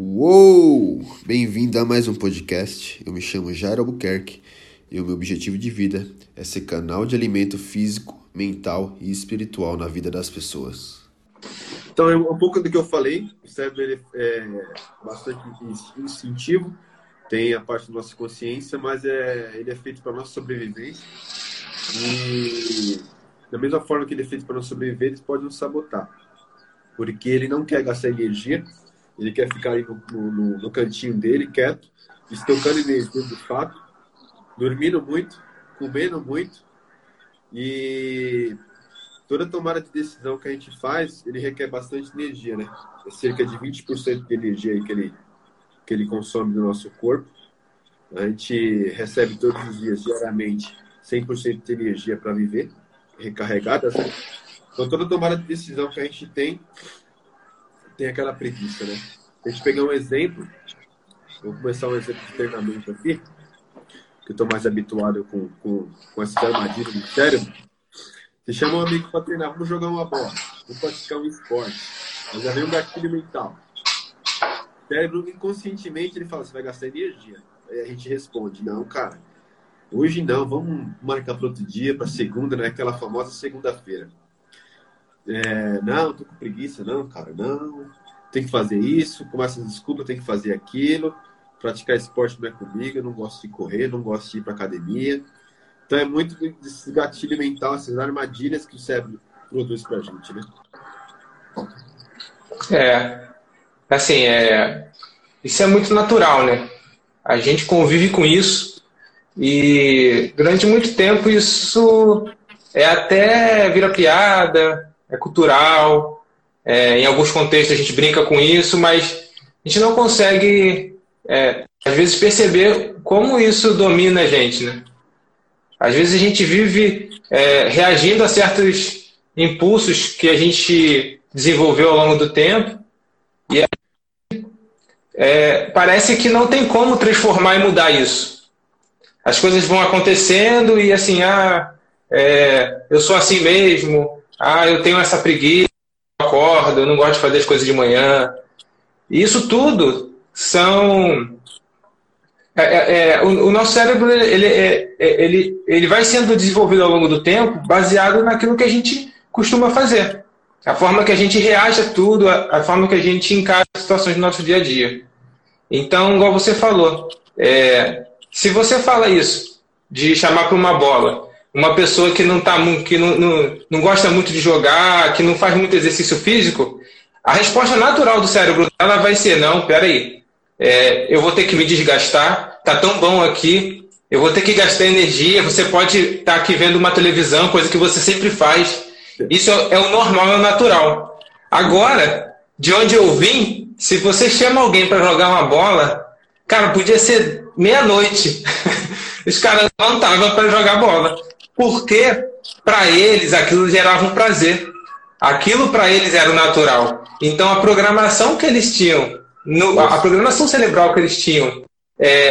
Uou! Bem-vindo a mais um podcast. Eu me chamo Jairo Albuquerque e o meu objetivo de vida é ser canal de alimento físico, mental e espiritual na vida das pessoas. Então, é um pouco do que eu falei. O cérebro ele é bastante instintivo, tem a parte da nossa consciência, mas ele é feito para a nossa sobrevivência. E da mesma forma que ele é feito para nossa sobrevivência, ele pode nos sabotar, porque ele não quer gastar energia. Ele quer ficar ali no cantinho dele, quieto, estocando energia do fato, dormindo muito, comendo muito. E toda tomada de decisão que a gente faz, ele requer bastante energia, né? É cerca de 20% de energia que ele consome do nosso corpo. A gente recebe todos os dias, diariamente, 100% de energia para viver, recarregada, né? Então, toda tomada de decisão que a gente tem aquela preguiça, né? A gente pegar um exemplo, vou começar um exemplo de treinamento aqui, que eu estou mais habituado com essa armadilha do cérebro. Você chama um amigo para treinar, vamos jogar uma bola, vamos praticar um esporte, mas já vem um gatilho mental. O cérebro, inconscientemente, ele fala, você vai gastar energia. Aí a gente responde, não, cara, hoje não, vamos marcar para outro dia, para segunda, né? Aquela famosa segunda-feira. Não, tô com preguiça, não, cara, não. Tem que fazer isso, começa as desculpas, tem que fazer aquilo. Praticar esporte não é comigo, eu não gosto de correr, não gosto de ir pra academia. Então é muito desse gatilho mental, essas armadilhas que o cérebro produz pra gente, né? Isso é muito natural, né? A gente convive com isso e durante muito tempo isso até vira piada. É cultural, em alguns contextos a gente brinca com isso, mas a gente não consegue, às vezes, perceber como isso domina a gente, né? Às vezes a gente vive reagindo a certos impulsos que a gente desenvolveu ao longo do tempo e parece que não tem como transformar e mudar isso. As coisas vão acontecendo e assim, eu sou assim mesmo... eu tenho essa preguiça, eu acordo, eu não gosto de fazer as coisas de manhã. Isso tudo são... o nosso cérebro, ele vai sendo desenvolvido ao longo do tempo baseado naquilo que a gente costuma fazer. A forma que a gente reage a tudo, a forma que a gente encara as situações do nosso dia a dia. Então, igual você falou, se você fala isso, de chamar para uma bola... Uma pessoa que não gosta muito de jogar, que não faz muito exercício físico, a resposta natural do cérebro dela vai ser, não, peraí, eu vou ter que me desgastar, tá tão bom aqui, eu vou ter que gastar energia, você pode estar aqui vendo uma televisão, coisa que você sempre faz. Isso é o normal, é o natural. Agora, de onde eu vim, se você chama alguém para jogar uma bola, cara, podia ser meia-noite. Os caras levantavam para jogar bola. Porque para eles aquilo gerava um prazer. Aquilo para eles era o natural. Então a programação que eles tinham, a programação cerebral que eles tinham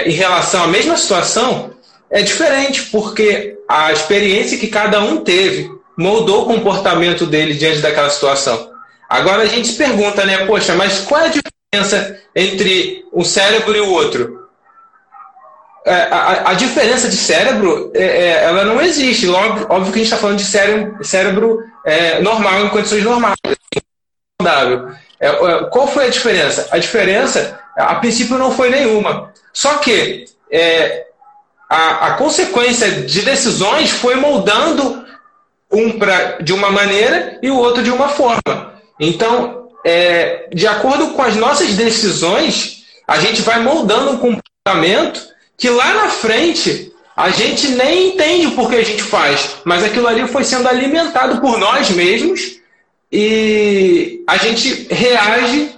em relação à mesma situação é diferente, porque a experiência que cada um teve moldou o comportamento dele diante daquela situação. Agora a gente se pergunta, né? Poxa, mas qual é a diferença entre um cérebro e o outro? A diferença de cérebro, ela não existe. Óbvio que a gente está falando de cérebro normal, em condições normais. Saudável. Qual foi a diferença? A diferença, a princípio, não foi nenhuma. Só que a consequência de decisões foi moldando um de uma maneira e o outro de uma forma. Então, de acordo com as nossas decisões, a gente vai moldando um comportamento que lá na frente a gente nem entende por que a gente faz, mas aquilo ali foi sendo alimentado por nós mesmos e a gente reage,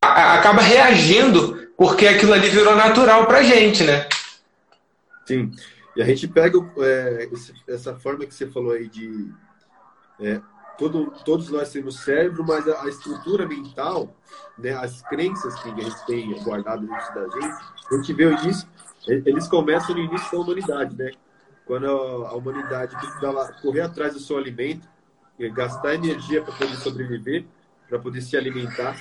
acaba reagindo, porque aquilo ali virou natural pra gente, né? Sim, e a gente pega essa forma que você falou aí de... todos nós temos cérebro, mas a estrutura mental, né, as crenças que eles têm guardado dentro da gente, a gente vê isso, eles começam no início da humanidade, né? Quando a humanidade precisava correr atrás do seu alimento, gastar energia para poder sobreviver, para poder se alimentar.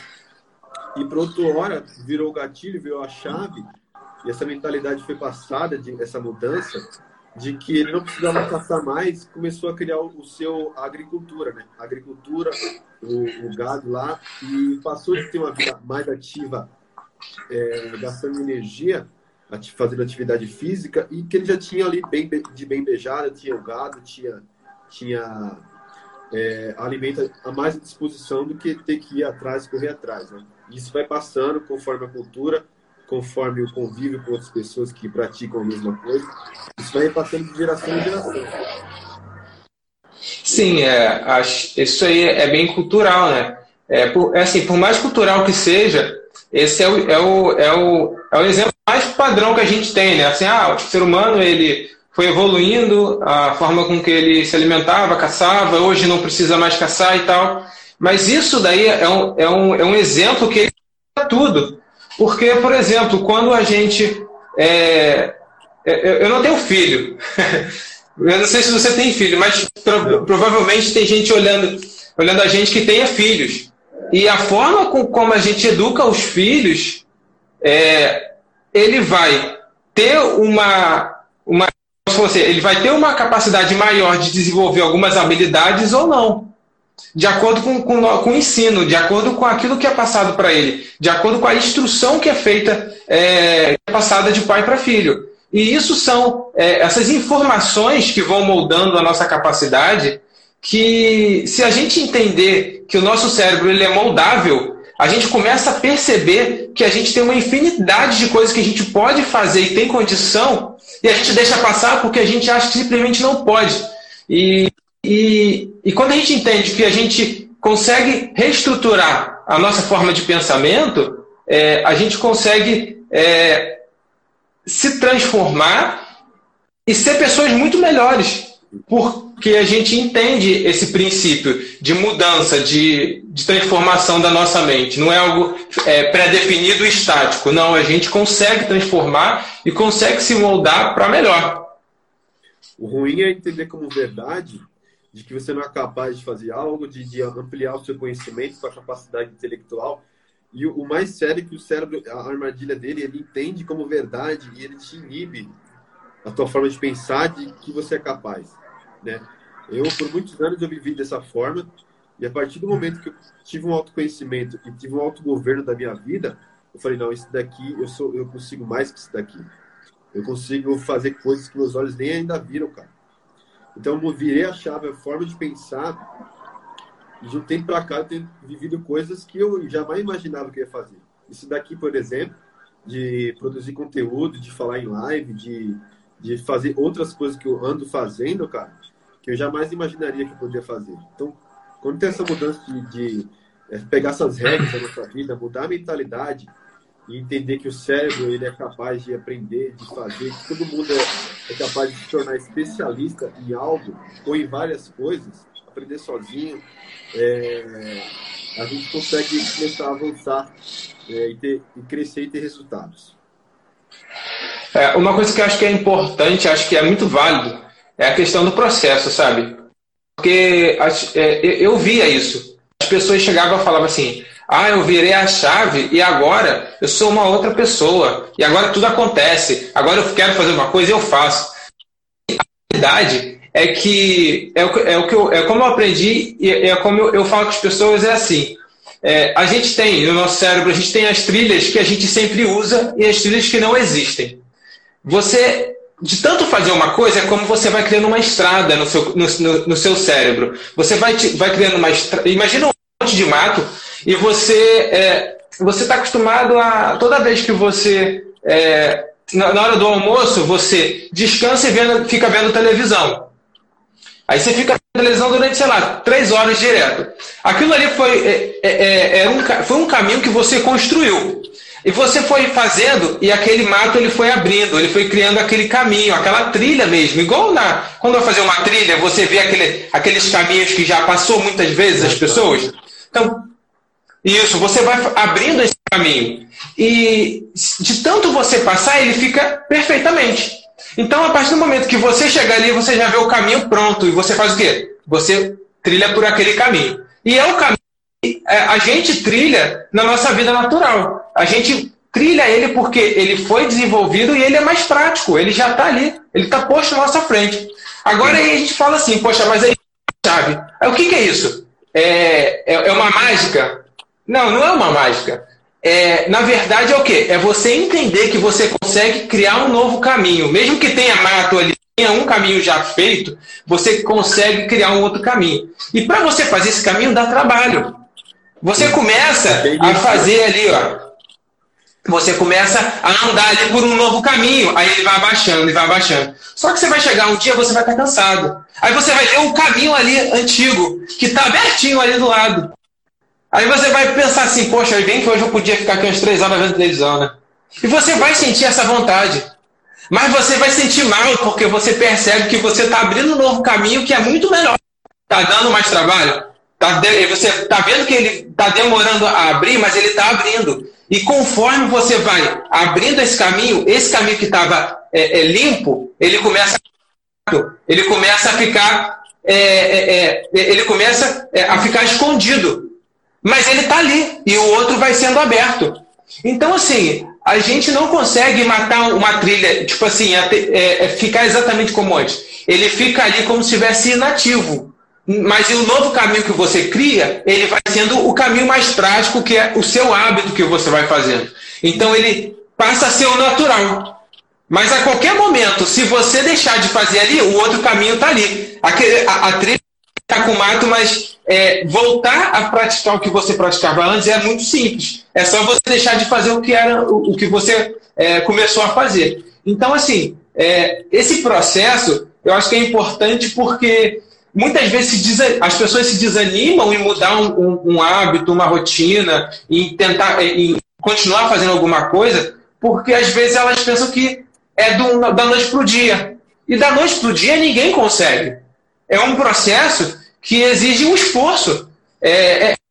E para outra hora, virou o gatilho, virou a chave, e essa mentalidade foi passada, essa mudança, de que ele não precisava caçar mais, começou a criar a agricultura, né? A agricultura, o gado lá, e passou de ter uma vida mais ativa, gastando energia, fazendo atividade física, e que ele já tinha ali bem beijada, tinha o gado, tinha alimento a mais à disposição do que ter que ir atrás, correr atrás, né? Isso vai passando conforme a cultura, conforme o convívio com outras pessoas que praticam a mesma coisa. Isso vai passando de geração em geração. Sim, isso aí é bem cultural, né? Por mais cultural que seja, esse é o exemplo mais padrão que a gente tem, né? Assim, o ser humano, ele foi evoluindo, a forma com que ele se alimentava, caçava, hoje não precisa mais caçar e tal. Mas isso daí é um exemplo que ele dá tudo. Porque, por exemplo, quando a gente... eu não tenho filho. Eu não sei se você tem filho, mas provavelmente tem gente olhando a gente que tenha filhos. E a forma como a gente educa os filhos, ele vai ter uma capacidade maior de desenvolver algumas habilidades ou não. De acordo com o ensino, de acordo com aquilo que é passado para ele, de acordo com a instrução que é feita, passada de pai para filho. E isso são essas informações que vão moldando a nossa capacidade, que se a gente entender que o nosso cérebro ele é moldável, a gente começa a perceber que a gente tem uma infinidade de coisas que a gente pode fazer e tem condição, e a gente deixa passar porque a gente acha que simplesmente não pode. E quando a gente entende que a gente consegue reestruturar a nossa forma de pensamento, a gente consegue se transformar e ser pessoas muito melhores, porque a gente entende esse princípio de mudança, de transformação da nossa mente. Não é algo pré-definido e estático, não. A gente consegue transformar e consegue se moldar para melhor. O ruim é entender como verdade de que você não é capaz de fazer algo, de ampliar o seu conhecimento, sua capacidade intelectual. E o mais sério é que o cérebro, a armadilha dele, ele entende como verdade e ele te inibe a tua forma de pensar de que você é capaz, né? Eu, por muitos anos, eu vivi dessa forma, e a partir do momento que eu tive um autoconhecimento e tive um autogoverno da minha vida, eu falei, não, isso daqui, eu consigo mais que isso daqui. Eu consigo fazer coisas que meus olhos nem ainda viram, cara. Então, eu virei a chave, a forma de pensar. E de um tempo para cá, eu tenho vivido coisas que eu jamais imaginava que eu ia fazer. Isso daqui, por exemplo, de produzir conteúdo, de falar em live, de fazer outras coisas que eu ando fazendo, cara, que eu jamais imaginaria que eu poderia fazer. Então, quando tem essa mudança de pegar essas regras da nossa vida, mudar a mentalidade e entender que o cérebro ele é capaz de aprender, de fazer, que todo mundo é capaz de se tornar especialista em algo ou em várias coisas, aprender sozinho, a gente consegue começar a avançar e crescer e ter resultados. Uma coisa que eu acho que é importante, acho que é muito válido, é a questão do processo, sabe? Porque eu via isso. As pessoas chegavam e falavam assim... eu virei a chave e agora eu sou uma outra pessoa. E agora tudo acontece. Agora eu quero fazer uma coisa e eu faço. A realidade é que... É como eu aprendi e é como eu falo com as pessoas, é assim. A gente tem, no nosso cérebro, a gente tem as trilhas que a gente sempre usa e as trilhas que não existem. Você... De tanto fazer uma coisa, é como você vai criando uma estrada no seu cérebro. Você vai criando uma estrada... Imagina um monte de mato... E você está acostumado a... Toda vez que você... na hora do almoço, você descansa e fica vendo televisão. Aí você fica vendo televisão durante, 3 horas direto. Aquilo ali foi um caminho que você construiu. E você foi fazendo e aquele mato ele foi abrindo, ele foi criando aquele caminho, aquela trilha mesmo. Igual quando vai fazer uma trilha, você vê aqueles caminhos que já passou muitas vezes as pessoas. Então... Isso, você vai abrindo esse caminho. E de tanto você passar, ele fica perfeitamente. Então, a partir do momento que você chega ali, você já vê o caminho pronto. E você faz o quê? Você trilha por aquele caminho. E é o caminho que a gente trilha na nossa vida natural. A gente trilha ele porque ele foi desenvolvido e ele é mais prático. Ele já está ali. Ele está posto na nossa frente. Agora aí a gente fala assim, poxa, mas aí sabe. Aí, o que, que é isso? É uma mágica? Não, não é uma mágica. Na verdade é o quê? É você entender que você consegue criar um novo caminho. Mesmo que tenha mato ali, tenha um caminho já feito, você consegue criar um outro caminho. E para você fazer esse caminho, dá trabalho. Você começa a fazer ali, ó. Você começa a andar ali por um novo caminho. Aí ele vai abaixando, e vai abaixando. Só que você vai chegar um dia, você vai estar cansado. Aí você vai ler um caminho ali antigo, que está abertinho ali do lado. Aí você vai pensar assim, poxa, bem que hoje eu podia ficar aqui umas 3 horas vendo televisão, né? E você vai sentir essa vontade. Mas você vai sentir mal, porque você percebe que você está abrindo um novo caminho que é muito melhor. Está dando mais trabalho. Você está vendo que ele está demorando a abrir, mas ele está abrindo. E conforme você vai abrindo esse caminho que estava limpo, ele começa a ficar escondido. Mas ele está ali, e o outro vai sendo aberto. Então, assim, a gente não consegue matar uma trilha, tipo assim, ficar exatamente como antes. Ele fica ali como se estivesse inativo. Mas o novo caminho que você cria, ele vai sendo o caminho mais prático, que é o seu hábito que você vai fazendo. Então, ele passa a ser o natural. Mas a qualquer momento, se você deixar de fazer ali, o outro caminho está ali. A trilha está com mato, mas... voltar a praticar o que você praticava antes é muito simples. É só você deixar de fazer o que você começou a fazer. Então, assim, esse processo eu acho que é importante porque muitas vezes as pessoas se desanimam em mudar um hábito, uma rotina, em tentar em continuar fazendo alguma coisa, porque às vezes elas pensam que é da noite para o dia. E da noite para o dia ninguém consegue. É um processo que exige um esforço.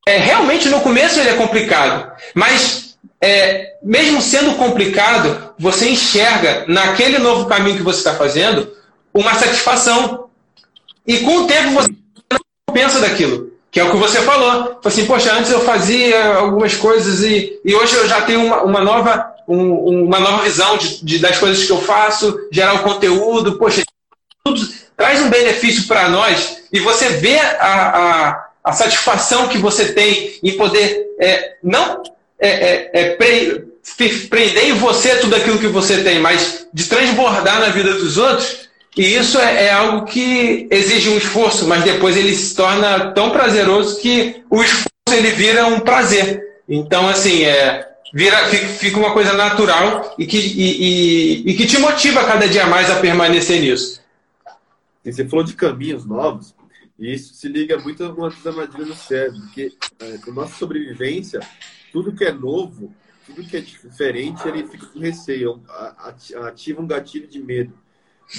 Realmente, no começo ele é complicado, mas mesmo sendo complicado, você enxerga naquele novo caminho que você está fazendo uma satisfação. E com o tempo você pensa daquilo, que é o que você falou. Assim, poxa, antes eu fazia algumas coisas e hoje eu já tenho uma nova visão das coisas que eu faço, gerar o conteúdo, poxa, tudo... Traz um benefício para nós e você vê a satisfação que você tem em poder prender em você tudo aquilo que você tem, mas de transbordar na vida dos outros. E isso é algo que exige um esforço, mas depois ele se torna tão prazeroso que o esforço ele vira um prazer. Então, assim, fica uma coisa natural e que te motiva cada dia mais a permanecer nisso. Você falou de caminhos novos, e isso se liga muito a uma das armadilhas do cérebro, porque na nossa sobrevivência, tudo que é novo, tudo que é diferente, ele fica com receio, ativa um gatilho de medo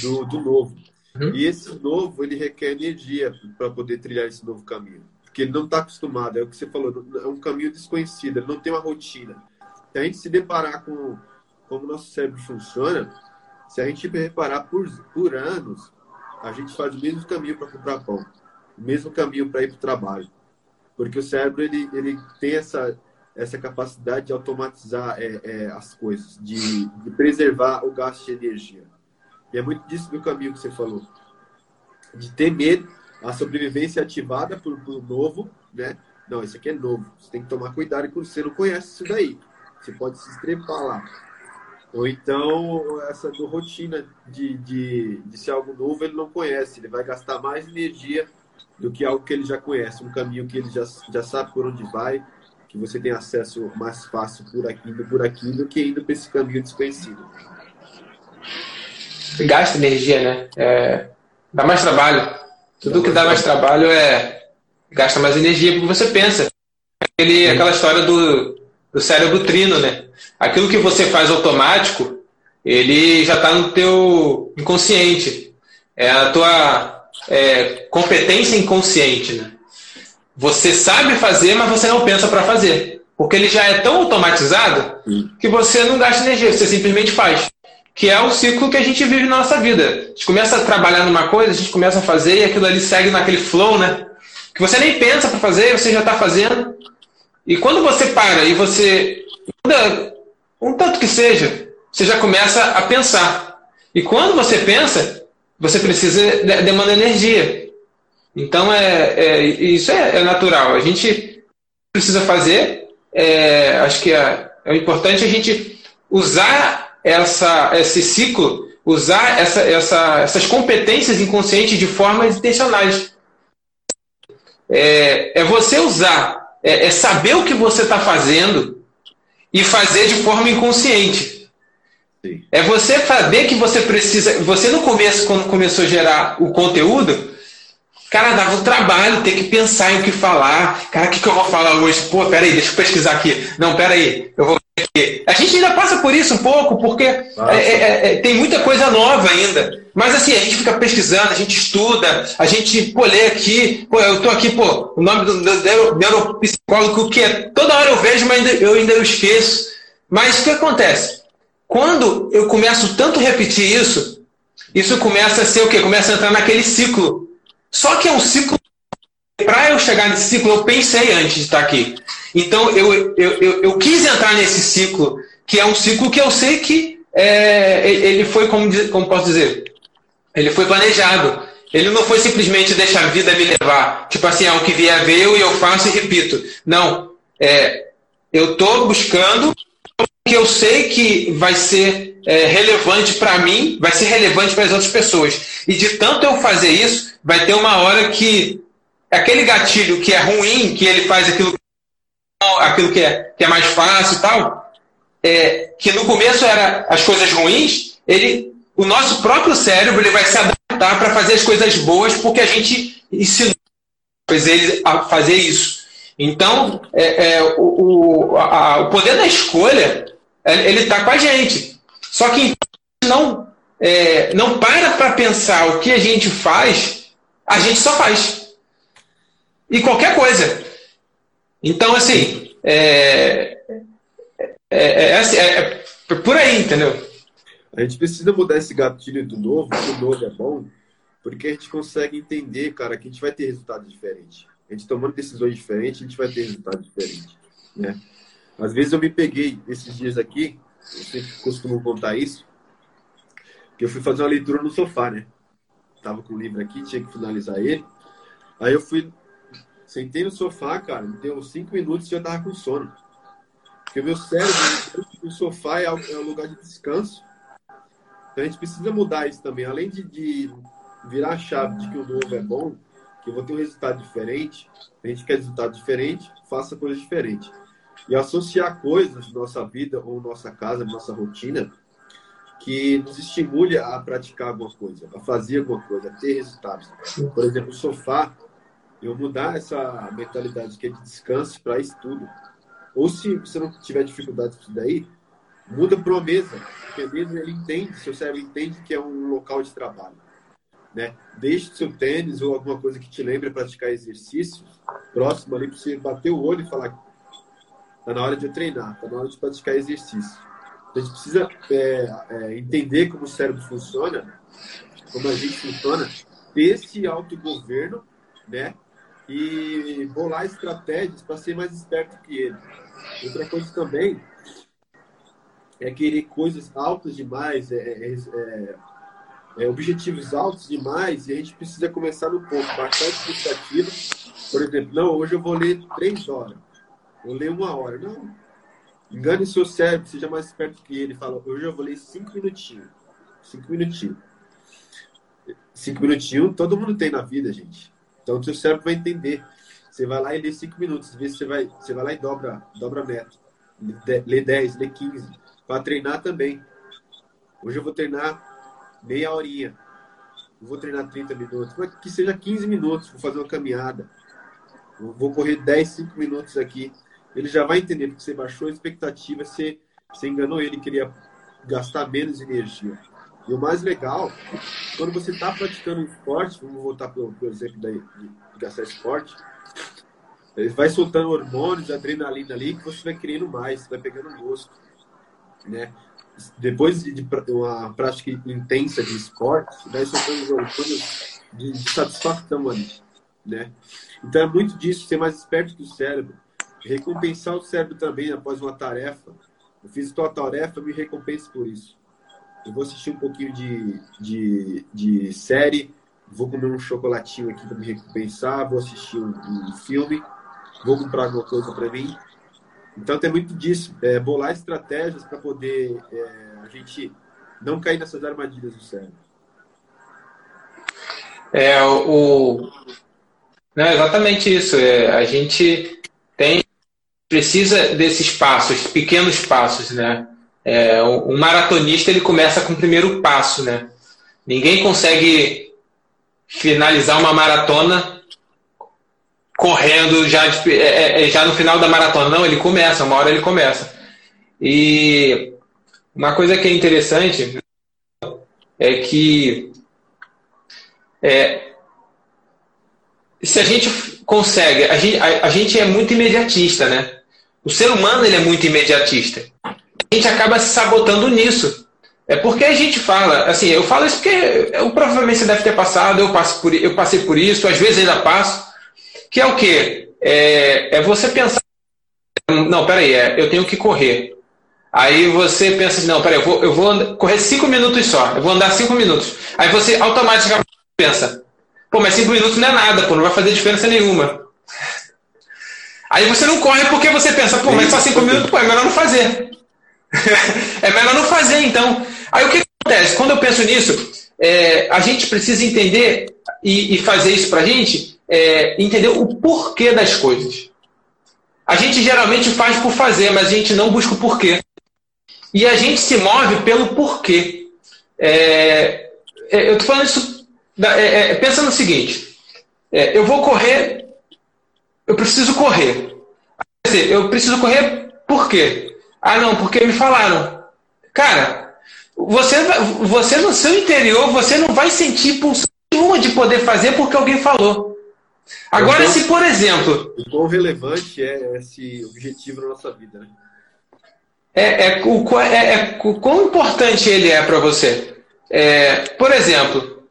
do novo. E esse novo, ele requer energia para poder trilhar esse novo caminho, porque ele não está acostumado, é o que você falou, é um caminho desconhecido, ele não tem uma rotina. Se a gente se deparar com como o nosso cérebro funciona, se a gente reparar por anos, a gente faz o mesmo caminho para comprar pão, o mesmo caminho para ir para o trabalho. Porque o cérebro ele tem essa capacidade de automatizar as coisas, de preservar o gasto de energia. E é muito disso do caminho que você falou. De ter medo, a sobrevivência ativada por novo, né? Não, isso aqui é novo. Você tem que tomar cuidado porque você não conhece isso daí. Você pode se estrepar lá. Ou então, essa rotina de ser algo novo, ele não conhece. Ele vai gastar mais energia do que algo que ele já conhece. Um caminho que ele já sabe por onde vai, que você tem acesso mais fácil por aqui, do que indo para esse caminho desconhecido. Gasta energia, né? Dá mais trabalho. Tudo que dá mais trabalho gasta mais energia, porque você pensa. Aquela história do cérebro trino, né? Aquilo que você faz automático, ele já está no teu inconsciente. É a tua competência inconsciente, né? Você sabe fazer, mas você não pensa para fazer. Porque ele já é tão automatizado que você não gasta energia, você simplesmente faz. Que é o ciclo que a gente vive na nossa vida. A gente começa a trabalhar numa coisa, a gente começa a fazer e aquilo ali segue naquele flow, né? Que você nem pensa para fazer, você já está fazendo. E quando você para e você muda, um tanto que seja, você já começa a pensar. E quando você pensa, você precisa, demanda energia. Então, isso é natural. A gente precisa fazer, acho que é importante a gente usar esse ciclo, usar essas competências inconscientes de formas intencionais. É você usar, é saber o que você está fazendo e fazer de forma inconsciente. Sim. É você saber que você precisa... Você no começo, quando começou a gerar o conteúdo, cara, dava um trabalho ter que pensar em o que falar. Cara, o que eu vou falar hoje? Pô, peraí, deixa eu pesquisar aqui. Não, peraí, eu vou... A gente ainda passa por isso um pouco, porque tem muita coisa nova ainda. Mas assim, a gente fica pesquisando, a gente estuda, a gente lê aqui. Pô, eu tô aqui, o nome do neuropsicólogo, que é toda hora eu vejo, mas eu ainda esqueço. Mas o que acontece? Quando eu começo tanto a repetir isso começa a ser o quê? Começa a entrar naquele ciclo. Só que é um ciclo... Para eu chegar nesse ciclo, eu pensei antes de estar aqui. Então, eu quis entrar nesse ciclo, que é um ciclo que eu sei que ele foi, como posso dizer, ele foi planejado. Ele não foi simplesmente deixar a vida me levar. Tipo assim, o que vier veio e eu faço e repito. Não. Eu estou buscando o que eu sei que vai ser relevante para mim, vai ser relevante para as outras pessoas. E de tanto eu fazer isso, vai ter uma hora que aquele gatilho que é ruim, que ele faz aquilo que é mais fácil e tal, que no começo era as coisas ruins, o nosso próprio cérebro ele vai se adaptar para fazer as coisas boas, porque a gente ensinou ele a fazer isso. Então, o poder da escolha, ele está com a gente. Só que não para pensar o que a gente faz, a gente só faz. E qualquer coisa. Então, assim, é por aí, entendeu? A gente precisa mudar esse gatilho do novo, porque o novo é bom, porque a gente consegue entender, cara, que a gente vai ter resultado diferente. A gente tomando decisões diferentes, a gente vai ter resultado diferente, né? Às vezes eu me peguei, esses dias aqui, eu sempre costumo contar isso, que eu fui fazer uma leitura no sofá, né? Tava com o livro aqui, tinha que finalizar ele. Aí eu fui... Sentei no sofá, cara, me deu 5 minutos e já tava com sono. Porque o meu cérebro, o sofá é um lugar de descanso. Então a gente precisa mudar isso também. Além de virar a chave de que o novo é bom, que eu vou ter um resultado diferente, a gente quer resultado diferente, faça coisas diferentes. E associar coisas na nossa vida, ou nossa casa, nossa rotina, que nos estimule a praticar alguma coisa, a fazer alguma coisa, a ter resultados. Por exemplo, o sofá, eu mudar essa mentalidade que é de descanso para estudo. Ou se você não tiver dificuldade com isso daí, muda para uma mesa. Porque a mesa, ele entende, seu cérebro entende que é um local de trabalho, né? Deixe seu tênis ou alguma coisa que te lembre a praticar exercícios próximo ali para você bater o olho e falar: tá na hora de eu treinar, tá na hora de praticar exercício. A gente precisa entender como o cérebro funciona, como a gente funciona, ter esse autogoverno, né? E bolar estratégias para ser mais esperto que ele. Outra coisa também é querer coisas altas demais, objetivos altos demais, e a gente precisa começar no pouco, baixar a expectativa. Por exemplo, não, hoje eu vou ler 3 horas, vou ler 1 hora. Não, engane seu cérebro, seja mais esperto que ele. Fala: hoje eu vou ler 5 minutinhos. 5 minutinhos. 5 minutinhos todo mundo tem na vida, gente. Então, o seu cérebro vai entender. Você vai lá e lê 5 minutos. Às vezes, você vai lá e dobra a meta. Lê 10, lê 15. Para treinar também. Hoje eu vou treinar meia horinha. Eu vou treinar 30 minutos. Mas que seja 15 minutos. Vou fazer uma caminhada. Eu vou correr 10, 5 minutos aqui. Ele já vai entender, porque você baixou a expectativa. Você enganou ele. Queria gastar menos energia. E o mais legal, quando você está praticando um esporte, vamos voltar para o exemplo de gastar esporte, ele vai soltando hormônios, adrenalina ali, que você vai querendo mais, você vai pegando gosto, né? Depois de uma prática intensa de esporte, você vai soltando os hormônios de satisfação ali, né? Então é muito disso, ser mais esperto que o cérebro, Recompensar o cérebro também após uma tarefa. Eu fiz tua tarefa, me recompense por isso. Eu vou assistir um pouquinho de série, vou comer um chocolatinho aqui para me recompensar, vou assistir um filme, vou comprar alguma coisa para mim. Então tem muito disso, bolar estratégias para poder a gente não cair nessas armadilhas do cérebro. Não, exatamente isso. A gente precisa desses passos, pequenos passos, né? Um maratonista, ele começa com o primeiro passo, né? Ninguém consegue finalizar uma maratona correndo já no final da maratona. Não, ele começa, uma hora ele começa. E uma coisa que é interessante é que se a gente consegue... A gente é muito imediatista, né? O ser humano, ele é muito imediatista. A gente acaba se sabotando nisso. É porque a gente fala, assim, eu falo isso porque provavelmente você deve ter passado, eu passei por isso, às vezes ainda passo, que é o quê? É você pensar, não, peraí, eu tenho que correr. Aí você pensa assim, não, peraí, eu vou correr 5 minutos só, eu vou andar 5 minutos. Aí você automaticamente pensa, pô, mas 5 minutos não é nada, pô, não vai fazer diferença nenhuma. Aí você não corre porque você pensa, pô, mas só 5 minutos, pô, é melhor não fazer. É melhor não fazer, então. Aí o que acontece? Quando eu penso nisso, a gente precisa entender e fazer isso pra gente, entender o porquê das coisas. A gente geralmente faz por fazer, mas a gente não busca o porquê. E a gente se move pelo porquê. Eu tô falando isso... pensando no seguinte. Eu vou correr... Eu preciso correr. Eu preciso correr por quê? Ah, não, porque me falaram. Cara, você no seu interior, você não vai sentir pulsão nenhuma de poder fazer porque alguém falou. Agora, então, se por exemplo... O quão relevante é esse objetivo na nossa vida, né? O quão importante ele é para você. Por exemplo,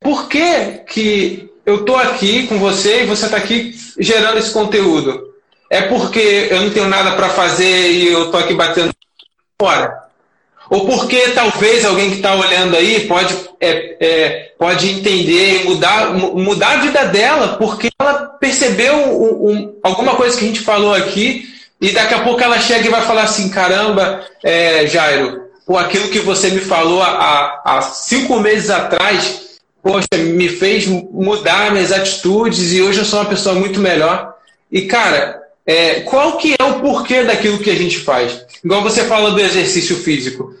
por que eu estou aqui com você e você está aqui gerando esse conteúdo? É porque eu não tenho nada para fazer e eu tô aqui batendo fora? Ou porque talvez alguém que está olhando aí pode entender e mudar a vida dela porque ela percebeu alguma coisa que a gente falou aqui e daqui a pouco ela chega e vai falar assim, caramba, Jairo, pô, aquilo que você me falou há 5 meses atrás, poxa, me fez mudar minhas atitudes e hoje eu sou uma pessoa muito melhor. E, cara... qual que é o porquê daquilo que a gente faz? Igual você fala do exercício físico.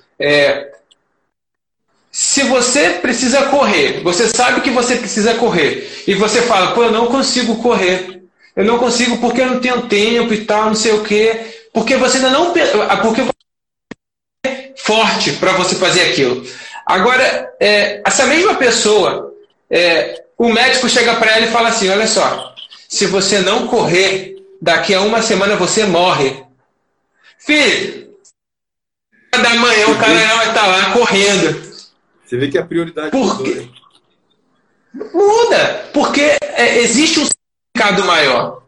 Se você precisa correr, você sabe que você precisa correr, e você fala, pô, eu não consigo correr. Eu não consigo porque eu não tenho tempo e tal, não sei o quê. Porque você ainda não... Porque você é forte para você fazer aquilo. Agora, essa mesma pessoa, o médico chega para ela e fala assim, olha só, se você não correr... Daqui a uma semana você morre. Filho, da manhã o cara vai estar lá correndo. Você vê que a prioridade muda. Porque existe um significado maior.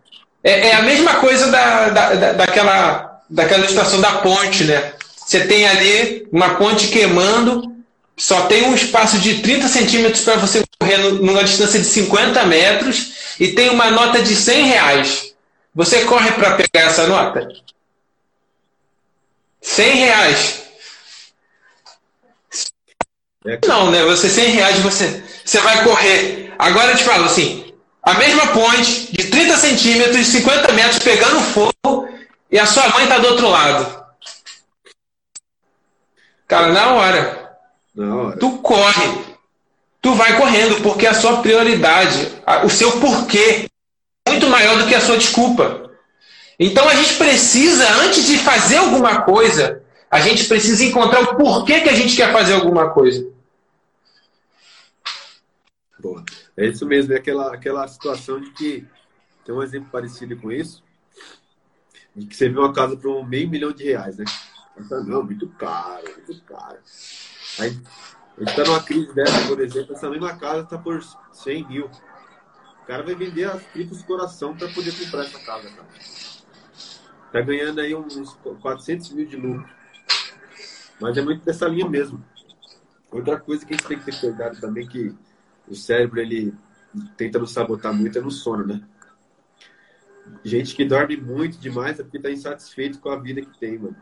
É a mesma coisa daquela situação da ponte, né? Você tem ali uma ponte queimando, só tem um espaço de 30 centímetros para você correr numa distância de 50 metros e tem uma nota de R$100. Você corre para pegar essa nota? R$100. Não, né? R$100, você vai correr. Agora eu te falo assim, a mesma ponte, de 30 centímetros, 50 metros, pegando fogo, e a sua mãe tá do outro lado. Cara, na hora. Tu corre. Tu vai correndo, porque a sua prioridade, o seu porquê, muito maior do que a sua desculpa. Então a gente precisa, antes de fazer alguma coisa, a gente precisa encontrar o porquê que a gente quer fazer alguma coisa. Boa. É isso mesmo, é aquela situação de que tem um exemplo parecido com isso, de que você vê uma casa por R$500 mil, né? Não, muito caro, muito caro. Aí, a gente está numa crise dessa, por exemplo, essa mesma casa está por R$100 mil. O cara vai vender as tripas do coração para poder comprar essa casa, cara. Tá ganhando aí uns 400 mil de lucro. Mas é muito dessa linha mesmo. Outra coisa que a gente tem que ter cuidado também, que o cérebro, ele tenta nos sabotar muito, é no sono, né? Gente que dorme muito demais é porque tá insatisfeito com a vida que tem, mano.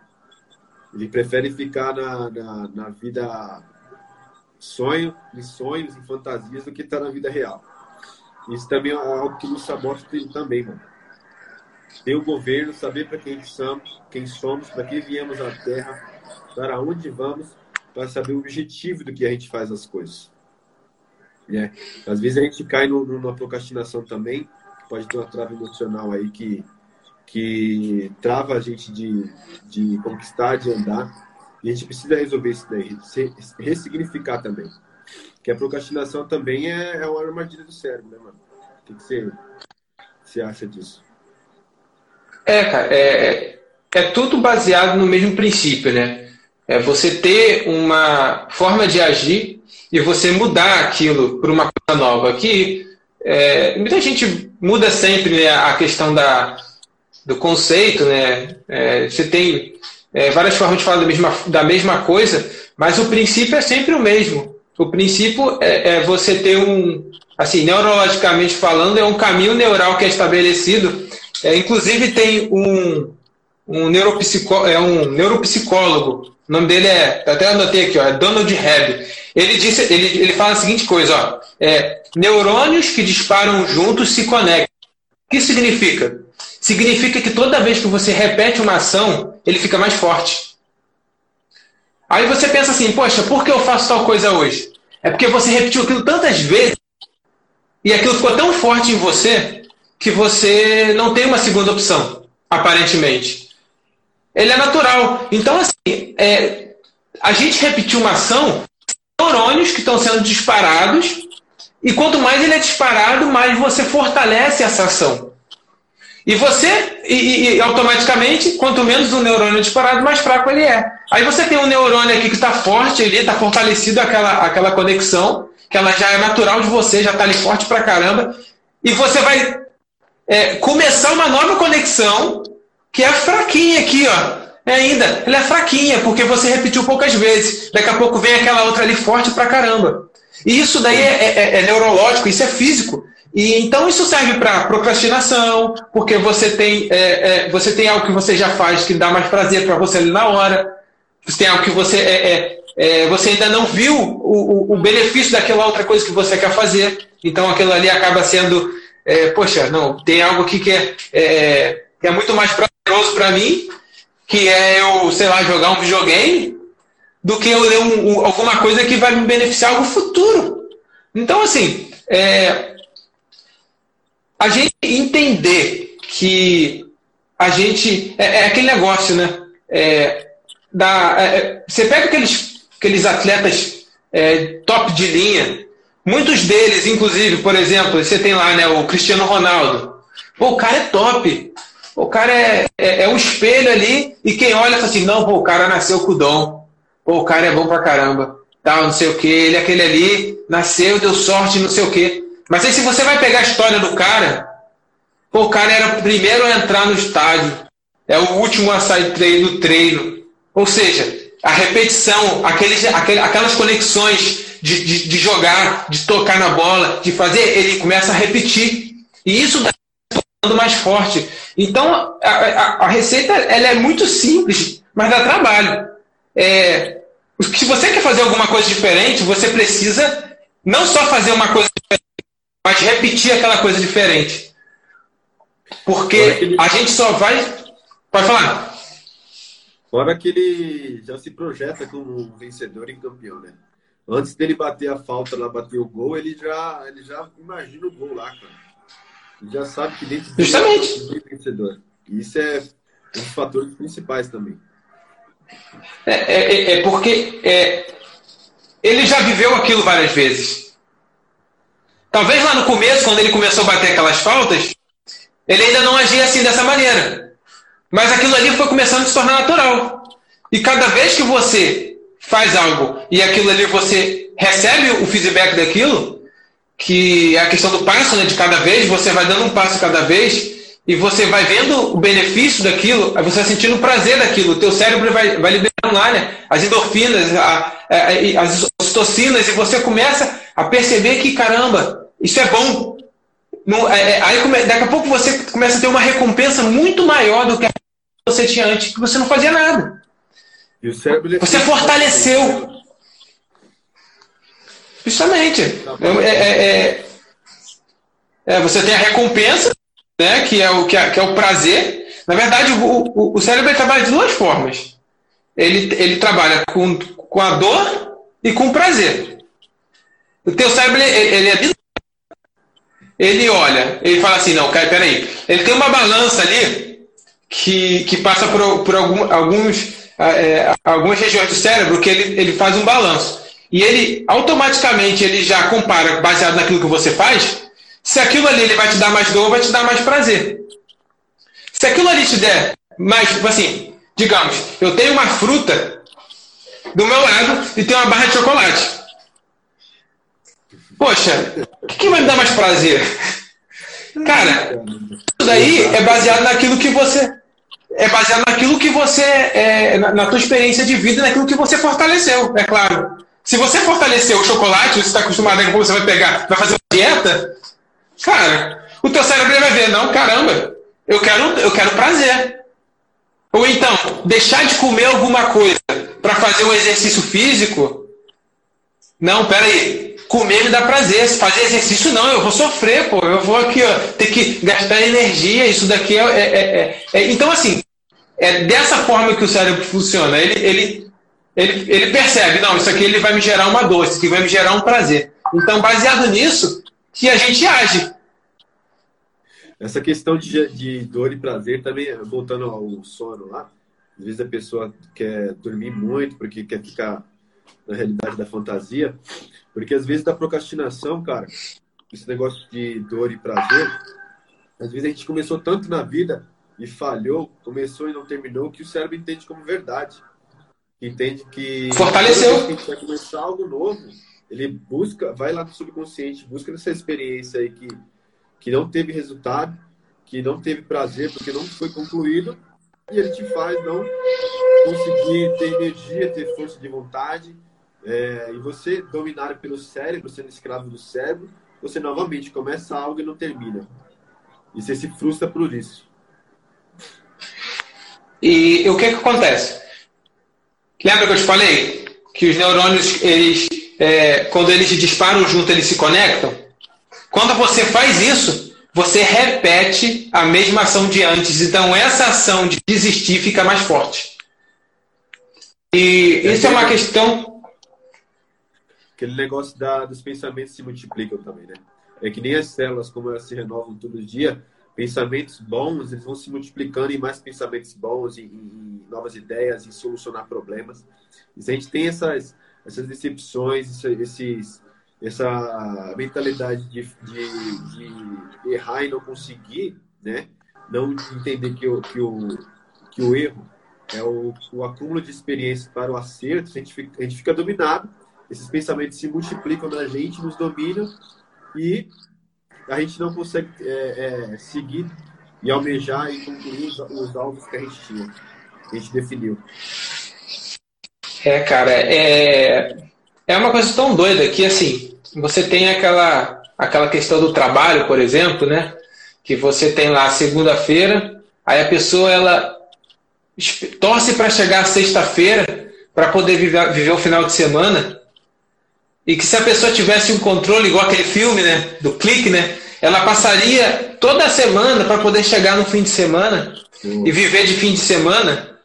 Ele prefere ficar na vida em sonhos, em fantasias, do que tá na vida real. Isso também é algo que nos sabota também, mano. Ter o governo, saber para quem somos, para quem viemos à Terra, para onde vamos, para saber o objetivo do que a gente faz as coisas. É. Às vezes a gente cai numa procrastinação também, pode ter uma trava emocional aí que trava a gente de conquistar, de andar. E a gente precisa resolver isso daí, ressignificar também. Porque a procrastinação também é uma armadilha do cérebro, né, mano? O que você acha disso? É, cara, é tudo baseado no mesmo princípio, né? É você ter uma forma de agir e você mudar aquilo por uma coisa nova. Que muita gente muda sempre, né, a questão do conceito, né? Você tem várias formas de falar da mesma coisa, mas o princípio é sempre o mesmo. O princípio é você ter assim, neurologicamente falando, é um caminho neural que é estabelecido. Inclusive tem um neuropsicólogo, o nome dele até anotei aqui, ó, é Donald Hebb. Ele fala a seguinte coisa, ó, neurônios que disparam juntos se conectam. O que significa? Significa que toda vez que você repete uma ação, ele fica mais forte. Aí você pensa assim, poxa, por que eu faço tal coisa hoje? É porque você repetiu aquilo tantas vezes e aquilo ficou tão forte em você que você não tem uma segunda opção, aparentemente. Ele é natural. Então, assim, a gente repetir uma ação, neurônios que estão sendo disparados, e quanto mais ele é disparado, mais você fortalece essa ação. E você, automaticamente, quanto menos um neurônio disparado, mais fraco ele é. Aí você tem um neurônio aqui que está forte, ele está fortalecido aquela conexão, que ela já é natural de você, já está ali forte pra caramba, e você vai começar uma nova conexão que é fraquinha aqui, ó. Ela é fraquinha, porque você repetiu poucas vezes. Daqui a pouco vem aquela outra ali forte pra caramba. E isso daí é neurológico, isso é físico. E então isso serve para procrastinação, porque você tem algo que você já faz que dá mais prazer para você ali na hora. Você tem algo que você ainda não viu o benefício daquela outra coisa que você quer fazer. Então aquilo ali acaba sendo, poxa, não, tem algo aqui que é muito mais prazeroso para mim, que é eu, sei lá, jogar um videogame, do que eu ler alguma coisa que vai me beneficiar no futuro. Então, assim, a gente entender que a gente... É aquele negócio, né? Você pega aqueles atletas top de linha, muitos deles, inclusive, por exemplo, você tem lá, né, o Cristiano Ronaldo. Pô, o cara é top. O cara é um espelho ali, e quem olha fala assim, não, pô, o cara nasceu com o dom. Pô, o cara é bom pra caramba. Tá, não sei o quê. Ele, aquele ali, nasceu, deu sorte, não sei o quê. Mas aí se você vai pegar a história do cara, pô, o cara era o primeiro a entrar no estádio. É o último a sair do treino. Ou seja, a repetição, aquelas conexões de jogar, de tocar na bola, de fazer, ele começa a repetir. E isso daí vai tornando mais forte. Então, a receita, ela é muito simples, mas dá trabalho. Se você quer fazer alguma coisa diferente, você precisa não só fazer uma coisa diferente, mas repetir aquela coisa diferente. Porque a gente só vai... Pode falar. Fora que ele já se projeta como vencedor e campeão, né? Antes dele bater a falta lá, bater o gol, ele já imagina o gol lá, cara. Já sabe que dentro do vencedor. Isso é um dos fatores principais também. Porque ele já viveu aquilo várias vezes. Talvez lá no começo, quando ele começou a bater aquelas faltas, ele ainda não agia assim dessa maneira. Mas aquilo ali foi começando a se tornar natural. E cada vez que você faz algo e aquilo ali você recebe o feedback daquilo, que é a questão do passo, né, de cada vez, você vai dando um passo cada vez, e você vai vendo o benefício daquilo, aí você vai sentindo o prazer daquilo, o teu cérebro vai liberando lá, né, as endorfinas, as ocitocinas, e você começa a perceber que, caramba, isso é bom. Aí, daqui a pouco você começa a ter uma recompensa muito maior do que você tinha antes, que você não fazia nada. E o cérebro... Você fortaleceu. Justamente. Você tem a recompensa, né, que é o prazer. Na verdade, o cérebro trabalha de duas formas. Ele trabalha com a dor e com o prazer. O teu cérebro, ele é bizarro. Ele olha, ele fala assim, não, cara, peraí. Ele tem uma balança ali que passa por algumas regiões do cérebro que ele faz um balanço. E ele, automaticamente, ele já compara, baseado naquilo que você faz, se aquilo ali ele vai te dar mais dor, vai te dar mais prazer. Se aquilo ali te der mais, tipo assim, digamos, eu tenho uma fruta do meu lado e tenho uma barra de chocolate. Poxa, o que vai me dar mais prazer? Cara, isso daí é baseado naquilo que você... na tua experiência de vida, naquilo que você fortaleceu, é claro. Se você fortaleceu o chocolate, você está acostumado a que você vai pegar, vai fazer uma dieta, cara, o teu cérebro vai ver, não, caramba, eu quero prazer. Ou então, deixar de comer alguma coisa para fazer um exercício físico, não, peraí, comer me dá prazer, se fazer exercício não, eu vou sofrer, pô, eu vou aqui, ó, ter que gastar energia, isso daqui Então, assim, é dessa forma que o cérebro funciona, ele percebe, não, isso aqui ele vai me gerar uma dor, isso aqui vai me gerar um prazer. Então, baseado nisso, que a gente age. Essa questão de dor e prazer também, voltando ao sono lá, às vezes a pessoa quer dormir muito porque quer ficar na realidade da fantasia, porque às vezes da procrastinação, cara, esse negócio de dor e prazer, às vezes a gente começou tanto na vida e falhou, começou e não terminou, que o cérebro entende como verdade. Entende que... Fortaleceu. A gente vai começar algo novo, ele busca, vai lá no subconsciente, busca essa experiência aí que não teve resultado, que não teve prazer, porque não foi concluído, e ele te faz não conseguir ter energia, ter força de vontade, e você dominado pelo cérebro, sendo escravo do cérebro, você novamente começa algo e não termina. E você se frustra por isso. E o que acontece? Lembra que eu te falei que os neurônios, quando eles disparam junto, eles se conectam? Quando você faz isso, você repete a mesma ação de antes. Então, essa ação de desistir fica mais forte. E isso é uma questão... Aquele negócio dos pensamentos se multiplicam também, né? É que nem as células, como elas se renovam todo dia, pensamentos bons, eles vão se multiplicando em mais pensamentos bons, em novas ideias, em solucionar problemas. E se a gente tem essas decepções, essa mentalidade de errar e não conseguir, né? Não entender que o erro é o acúmulo de experiência para o acerto, a gente fica dominado, esses pensamentos se multiplicam na gente, nos dominam, e a gente não consegue seguir e almejar e concluir os alvos que a gente tinha. A gente definiu. Cara, é uma coisa tão doida que, assim, você tem aquela questão do trabalho, por exemplo, né? Que você tem lá segunda-feira, aí a pessoa, ela torce para chegar sexta-feira para poder viver o final de semana. E que se a pessoa tivesse um controle, igual aquele filme, né, do clique, né, ela passaria toda a semana para poder chegar no fim de semana e viver de fim de semana.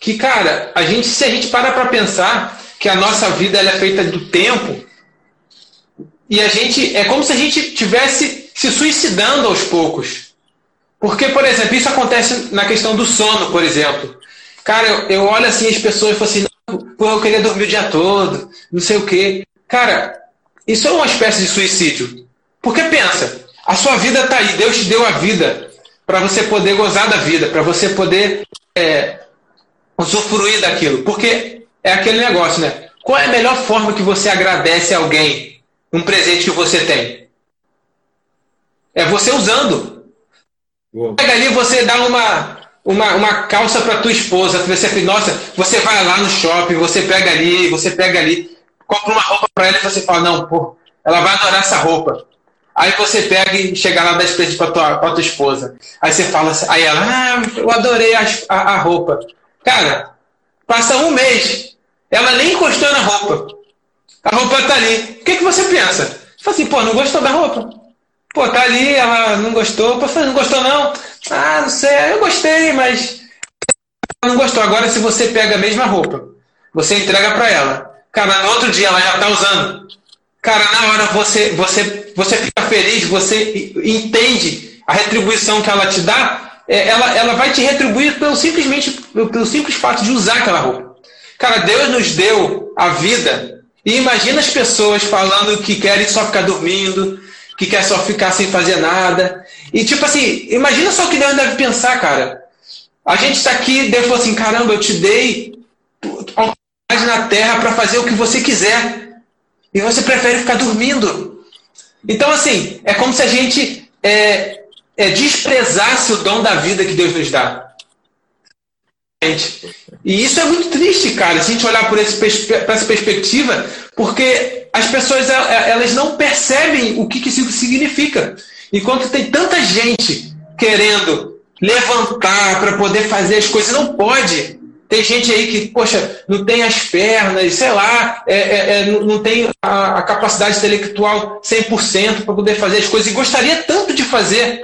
Que, cara, se a gente parar para pensar que a nossa vida ela é feita do tempo, e a gente é como se a gente estivesse se suicidando aos poucos. Porque, por exemplo, isso acontece na questão do sono, por exemplo. Cara, eu olho assim as pessoas e falo assim, pô, eu queria dormir o dia todo, não sei o quê. Cara, isso é uma espécie de suicídio. Porque pensa, a sua vida está aí, Deus te deu a vida para você poder gozar da vida, para você poder usufruir daquilo. Porque é aquele negócio, né? Qual é a melhor forma que você agradece a alguém um presente que você tem? É você usando. Uou. Pega ali, você dá uma calça para tua esposa, que você fala, nossa, você vai lá no shopping, você pega ali, compra uma roupa para ela e você fala, não, pô, ela vai adorar essa roupa. Aí você pega e chega lá, dá de presente pra tua esposa. Aí você fala assim, aí ela, eu adorei a roupa. Cara, passa um mês, ela nem encostou na roupa. A roupa tá ali. O que que você pensa? Você fala assim, pô, não gostou da roupa? Pô, tá ali, ela não gostou. Pô, não gostou não? Ah, não sei, eu gostei, mas... Ela não gostou. Agora, se você pega a mesma roupa, você entrega pra ela. Cara, no outro dia ela já tá usando. Cara, na hora você fica feliz, você entende a retribuição que ela te dá, ela vai te retribuir pelo simples fato de usar aquela roupa. Cara, Deus nos deu a vida, e imagina as pessoas falando que querem só ficar dormindo, que quer só ficar sem fazer nada, e tipo assim, imagina só o que Deus deve pensar, cara. A gente está aqui, Deus falou assim, caramba, eu te dei autoridade na terra para fazer o que você quiser, e você prefere ficar dormindo. Então, assim, é como se a gente desprezasse o dom da vida que Deus nos dá. E isso é muito triste, cara, se a gente olhar por essa perspectiva, porque as pessoas elas não percebem o que isso significa. Enquanto tem tanta gente querendo levantar para poder fazer as coisas, não pode. Tem gente aí que, poxa, não tem as pernas, sei lá, não tem a capacidade intelectual 100% para poder fazer as coisas e gostaria tanto de fazer.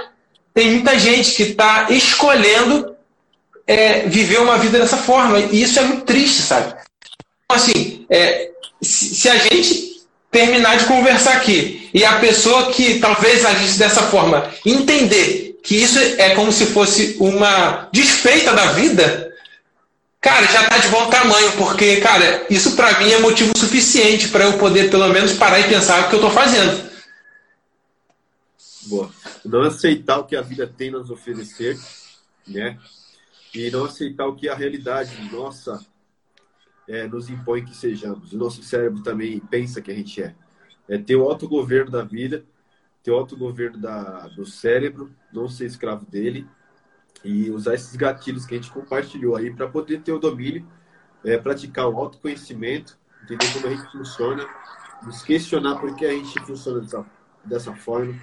Tem muita gente que está escolhendo viver uma vida dessa forma. E isso é muito triste, sabe? Então, assim, se a gente terminar de conversar aqui e a pessoa que talvez agisse dessa forma entender que isso é como se fosse uma desfeita da vida... Cara, já tá de bom tamanho, porque, cara, isso pra mim é motivo suficiente pra eu poder, pelo menos, parar e pensar o que eu tô fazendo. Boa. Não aceitar o que a vida tem nos oferecer, né? E não aceitar o que a realidade nossa nos impõe que sejamos. O nosso cérebro também pensa que a gente é. É ter o autogoverno da vida, ter o autogoverno do cérebro, não ser escravo dele. E usar esses gatilhos que a gente compartilhou aí para poder ter o domínio, praticar o autoconhecimento, entender como a gente funciona, nos questionar por que a gente funciona dessa forma,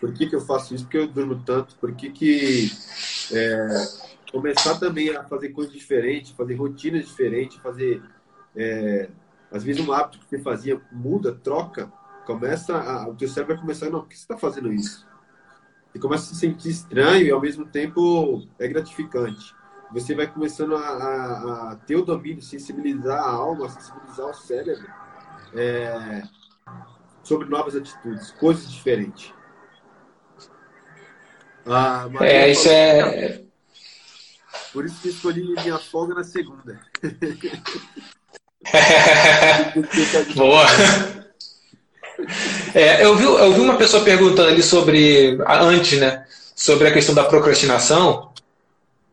por que eu faço isso, por que eu durmo tanto, por que começar também a fazer coisas diferentes, fazer rotinas diferentes, fazer às vezes um hábito que você fazia muda, troca, o teu cérebro vai começar, não, por que você está fazendo isso? E começa a se sentir estranho e, ao mesmo tempo, é gratificante. Você vai começando a ter o domínio, sensibilizar a alma, sensibilizar o cérebro sobre novas atitudes, coisas diferentes. Isso é... Por isso que escolhi minha folga na segunda. Boa! Eu vi uma pessoa perguntando ali sobre a questão da procrastinação,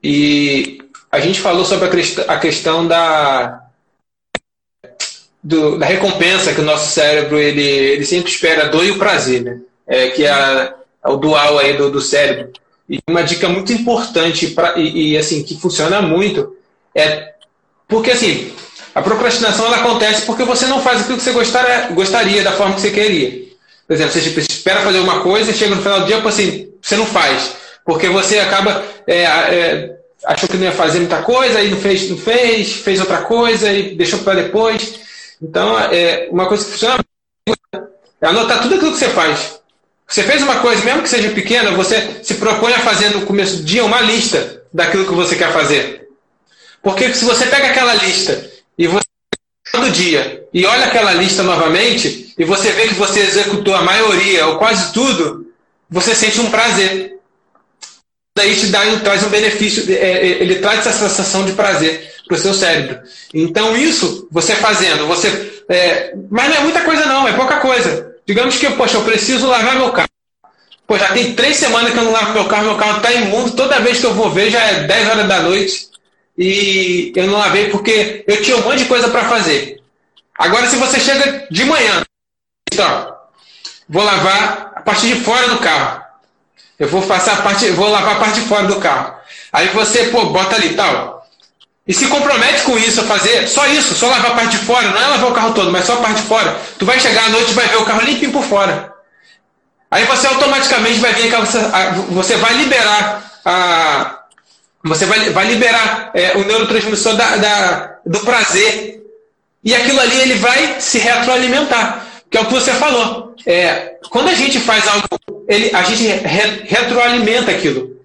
e a gente falou sobre a questão da recompensa que o nosso cérebro ele sempre espera, a dor e o prazer, né? Que é o dual aí do cérebro. E uma dica muito importante assim, que funciona muito porque assim, a procrastinação ela acontece porque você não faz aquilo que você gostaria, da forma que você queria. Por exemplo, você espera fazer uma coisa e chega no final do dia, assim, você não faz. Porque você acaba achou que não ia fazer muita coisa, aí não fez outra coisa e deixou para depois. Então, uma coisa que funciona é anotar tudo aquilo que você faz. Você fez uma coisa, mesmo que seja pequena, você se propõe a fazer no começo do dia uma lista daquilo que você quer fazer. Porque se você pega aquela lista e você todo dia e olha aquela lista novamente e você vê que você executou a maioria ou quase tudo, você sente um prazer. Daí traz um benefício, ele traz essa sensação de prazer para o seu cérebro. Então isso, você fazendo, mas não é muita coisa não, é pouca coisa. Digamos que, poxa, eu preciso lavar meu carro. Pô, já tem 3 semanas que eu não lavo meu carro está imundo, toda vez que eu vou ver já é 10 horas da noite. E eu não lavei porque eu tinha um monte de coisa para fazer. Agora, se você chega de manhã, então, vou lavar a parte de fora do carro. Eu vou passar a parte, vou lavar a parte de fora do carro. Aí você, pô, bota ali, tal. E se compromete com isso, a fazer só isso, só lavar a parte de fora. Não é lavar o carro todo, mas só a parte de fora. Tu vai chegar à noite e vai ver o carro limpinho por fora. Aí você automaticamente vai ver que você vai liberar a... Você vai liberar o neurotransmissor do prazer. E aquilo ali ele vai se retroalimentar. Que é o que você falou. Quando a gente faz algo, a gente retroalimenta aquilo.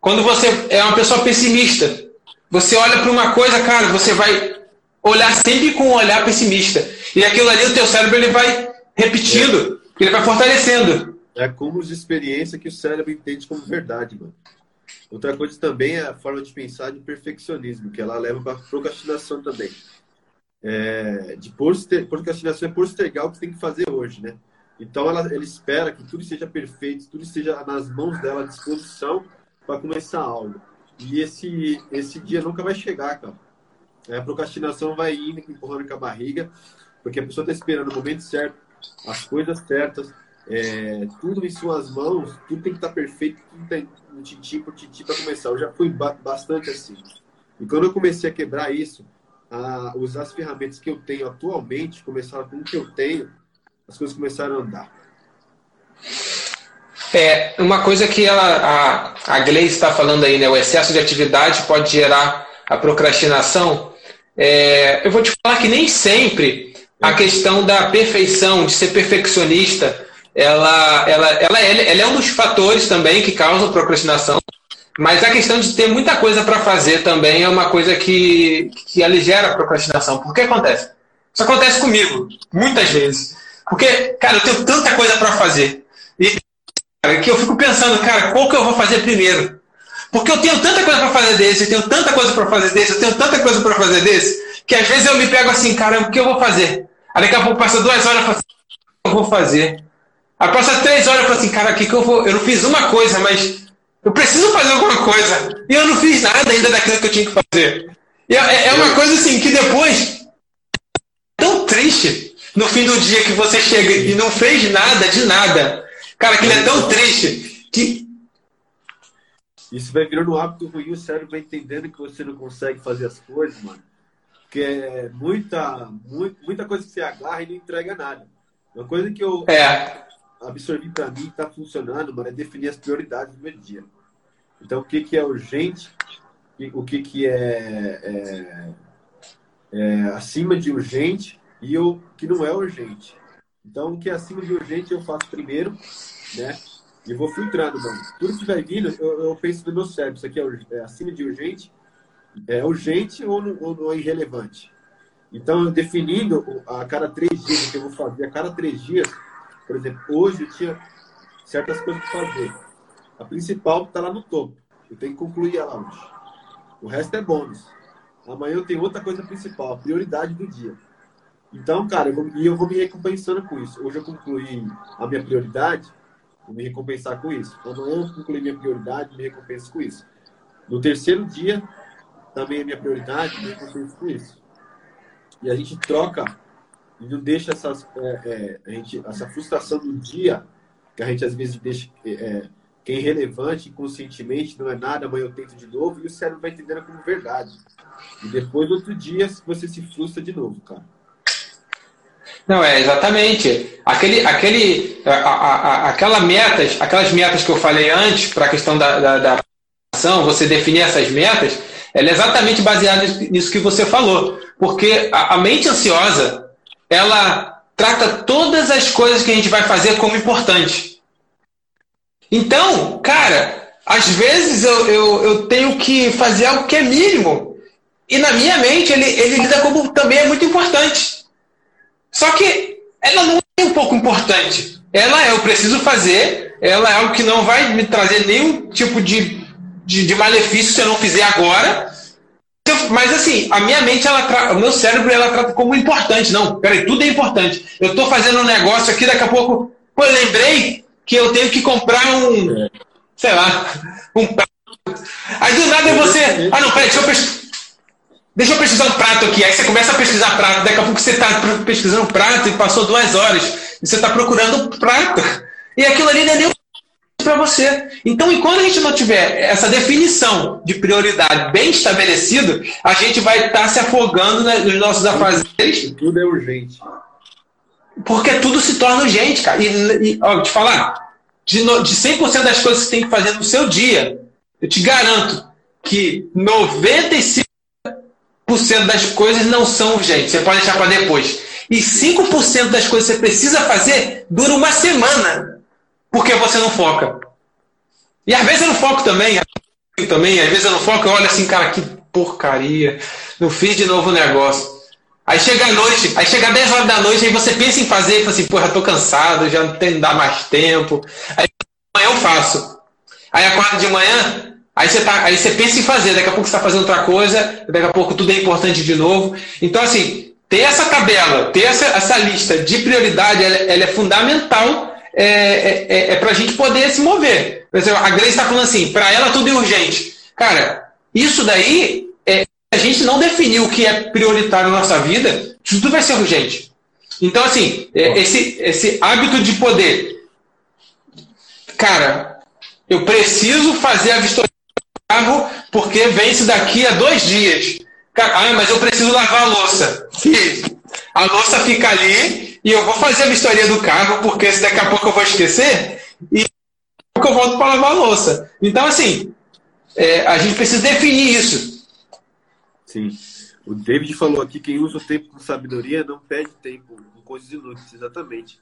Quando você é uma pessoa pessimista, você olha para uma coisa, cara, você vai olhar sempre com um olhar pessimista. E aquilo ali, o teu cérebro ele vai repetindo, ele vai fortalecendo. É acúmulos de experiência que o cérebro entende como verdade, mano. Outra coisa também é a forma de pensar de perfeccionismo, que ela leva para procrastinação também. Procrastinação é postergar o que você tem que fazer hoje, né? Então ela espera que tudo seja perfeito, tudo esteja nas mãos dela, à disposição para começar algo. E esse dia nunca vai chegar, cara. A procrastinação vai indo, empurrando com a barriga, porque a pessoa está esperando o momento certo, as coisas certas, tudo em suas mãos, tudo tem que estar perfeito, tudo tem um tintim por tintim para começar. Eu já fui bastante assim. E quando eu comecei a quebrar isso, a usar as ferramentas que eu tenho atualmente, começaram com o que eu tenho, as coisas começaram a andar. Uma coisa que a Gleice está falando aí, né? O excesso de atividade pode gerar a procrastinação. Eu vou te falar que nem sempre a questão da perfeição, de ser perfeccionista, ela é um dos fatores também que causam procrastinação. Mas a questão de ter muita coisa para fazer também é uma coisa que aligera a procrastinação. Por que acontece? Isso acontece comigo, muitas vezes. Porque, cara, eu tenho tanta coisa para fazer. E cara, que eu fico pensando, cara, qual que eu vou fazer primeiro? Porque eu tenho tanta coisa para fazer desse, que às vezes eu me pego assim, caramba, o que eu vou fazer? Aí daqui a pouco passa 2 horas e falo assim, o que eu vou fazer? Aí passa 3 horas e falo assim, cara, o que eu vou... Eu não fiz uma coisa, mas... Eu preciso fazer alguma coisa. E eu não fiz nada ainda daquilo que eu tinha que fazer. E é uma coisa assim, que depois... É tão triste no fim do dia que você chega e não fez nada de nada. Cara, aquilo é tão triste que... Isso vai virando um hábito ruim. O cérebro vai entendendo que você não consegue fazer as coisas, mano. Porque é muita coisa que você agarra e não entrega nada. Uma coisa que eu... absorvi para mim, está funcionando, mano, é definir as prioridades do meu dia. Então, o que é urgente, o que é acima de urgente e o que não é urgente. Então, o que é acima de urgente eu faço primeiro, né? E vou filtrando, mano. Tudo que vai vindo, eu penso no meu cérebro. Isso aqui é acima de urgente, é urgente ou é irrelevante. Então, definindo a cada 3 dias, o que eu vou fazer a cada 3 dias. Por exemplo, hoje eu tinha certas coisas para fazer. A principal está lá no topo. Eu tenho que concluir ela hoje. O resto é bônus. Amanhã eu tenho outra coisa principal, a prioridade do dia. Então, cara, eu vou me recompensando com isso. Hoje eu concluí a minha prioridade, vou me recompensar com isso. Amanhã eu concluí minha prioridade, me recompenso com isso. No terceiro dia, também a minha prioridade, me recompenso com isso. E a gente troca... E não deixa essa frustração do dia, que a gente às vezes deixa que é irrelevante, inconscientemente, não é nada, amanhã eu tento de novo, e o cérebro vai entendendo como verdade. E depois, no outro dia, você se frustra de novo, cara. Não, exatamente. Aquelas metas que eu falei antes, para a questão da ação, você definir essas metas, ela é exatamente baseada nisso que você falou. Porque a mente ansiosa... ela trata todas as coisas que a gente vai fazer como importante. Então, cara, às vezes eu tenho que fazer algo que é mínimo. E na minha mente, ele lida como também é muito importante. Só que ela não é um pouco importante. Ela eu preciso fazer, ela é algo que não vai me trazer nenhum tipo de malefício se eu não fizer agora. Mas assim, a minha mente, o meu cérebro, ela trata como importante. Não, peraí, tudo é importante. Eu estou fazendo um negócio aqui, daqui a pouco... Pô, eu lembrei que eu tenho que comprar um... Sei lá, um prato. Aí do nada você... Ah, não, peraí, deixa eu pesquisar um prato aqui. Aí você começa a pesquisar prato. Daqui a pouco você está pesquisando um prato e passou 2 horas. E você está procurando um prato. E aquilo ali não é nem um para você. Então, enquanto a gente não tiver essa definição de prioridade bem estabelecida, a gente vai estar se afogando nos nossos afazeres. Tudo é urgente. Porque tudo se torna urgente, cara. E ó, te falar, de 100% das coisas que você tem que fazer no seu dia, eu te garanto que 95% das coisas não são urgentes. Você pode deixar para depois. E 5% das coisas que você precisa fazer dura uma semana. Porque você não foca. E às vezes eu não foco também. Às vezes eu não foco, eu olho assim, cara, que porcaria. Não fiz de novo o negócio. Aí chega à noite, aí chega 10 horas da noite, aí você pensa em fazer, e fala assim, pô, já tô cansado, já não dá mais tempo. Aí amanhã eu faço. Aí acorda de manhã, aí você pensa em fazer, daqui a pouco você tá fazendo outra coisa, daqui a pouco tudo é importante de novo. Então, assim, ter essa tabela, ter essa lista de prioridade, ela é fundamental. É para a gente poder se mover. Por exemplo, a Grace está falando assim, para ela tudo é urgente. Cara, isso daí, a gente não definiu o que é prioritário na nossa vida, tudo vai ser urgente. Então, assim, esse hábito de poder. Cara, eu preciso fazer a vistoria do carro porque vence daqui a 2 dias. Cara, mas eu preciso lavar a louça. A louça fica ali. E eu vou fazer a vistoria do carro, porque se daqui a pouco eu vou esquecer, e eu volto para lavar a louça. Então, assim, a gente precisa definir isso. Sim. O David falou aqui, quem usa o tempo com sabedoria não perde tempo com coisas inúteis, exatamente.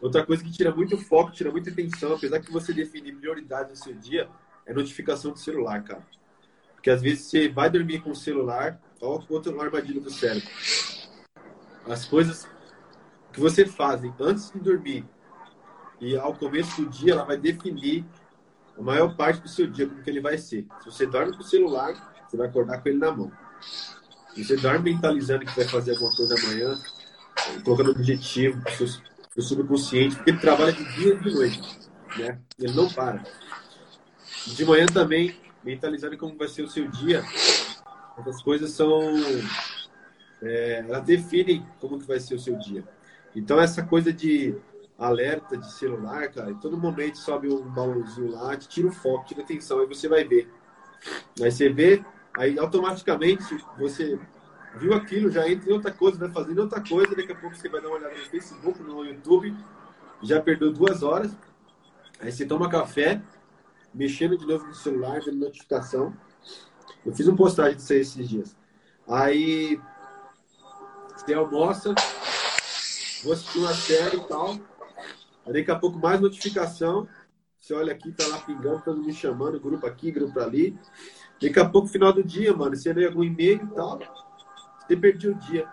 Outra coisa que tira muito foco, tira muita atenção, apesar que você definir prioridade no seu dia, é notificação do celular, cara. Porque às vezes você vai dormir com o celular, coloca o outro no armadilho do cérebro. As coisas que você faz antes de dormir e ao começo do dia, ela vai definir a maior parte do seu dia, como que ele vai ser. Se você dorme com o celular, você vai acordar com ele na mão. Se você dorme mentalizando que vai fazer alguma coisa amanhã, colocando objetivo pro subconsciente, porque ele trabalha de dia e de noite, né? Ele não para. De manhã também, mentalizando como vai ser o seu dia, essas coisas são... elas definem como que vai ser o seu dia. Então, essa coisa de alerta de celular, cara, em todo momento sobe um balãozinho lá, te tira o foco, tira a atenção, aí você vai ver. Aí você vê, aí automaticamente você viu aquilo, já entra em outra coisa, vai fazendo outra coisa, daqui a pouco você vai dar uma olhada no Facebook, no YouTube, já perdeu 2 horas, aí você toma café, mexendo de novo no celular, dando notificação. Eu fiz uma postagem disso aí esses dias. Aí você almoça, vou assistir uma série e tal. Aí daqui a pouco mais notificação. Você olha aqui, tá lá pingando, todo mundo me chamando, grupo aqui, grupo ali. Daqui a pouco, final do dia, mano, você lê algum e-mail e tal. Você perdeu o dia.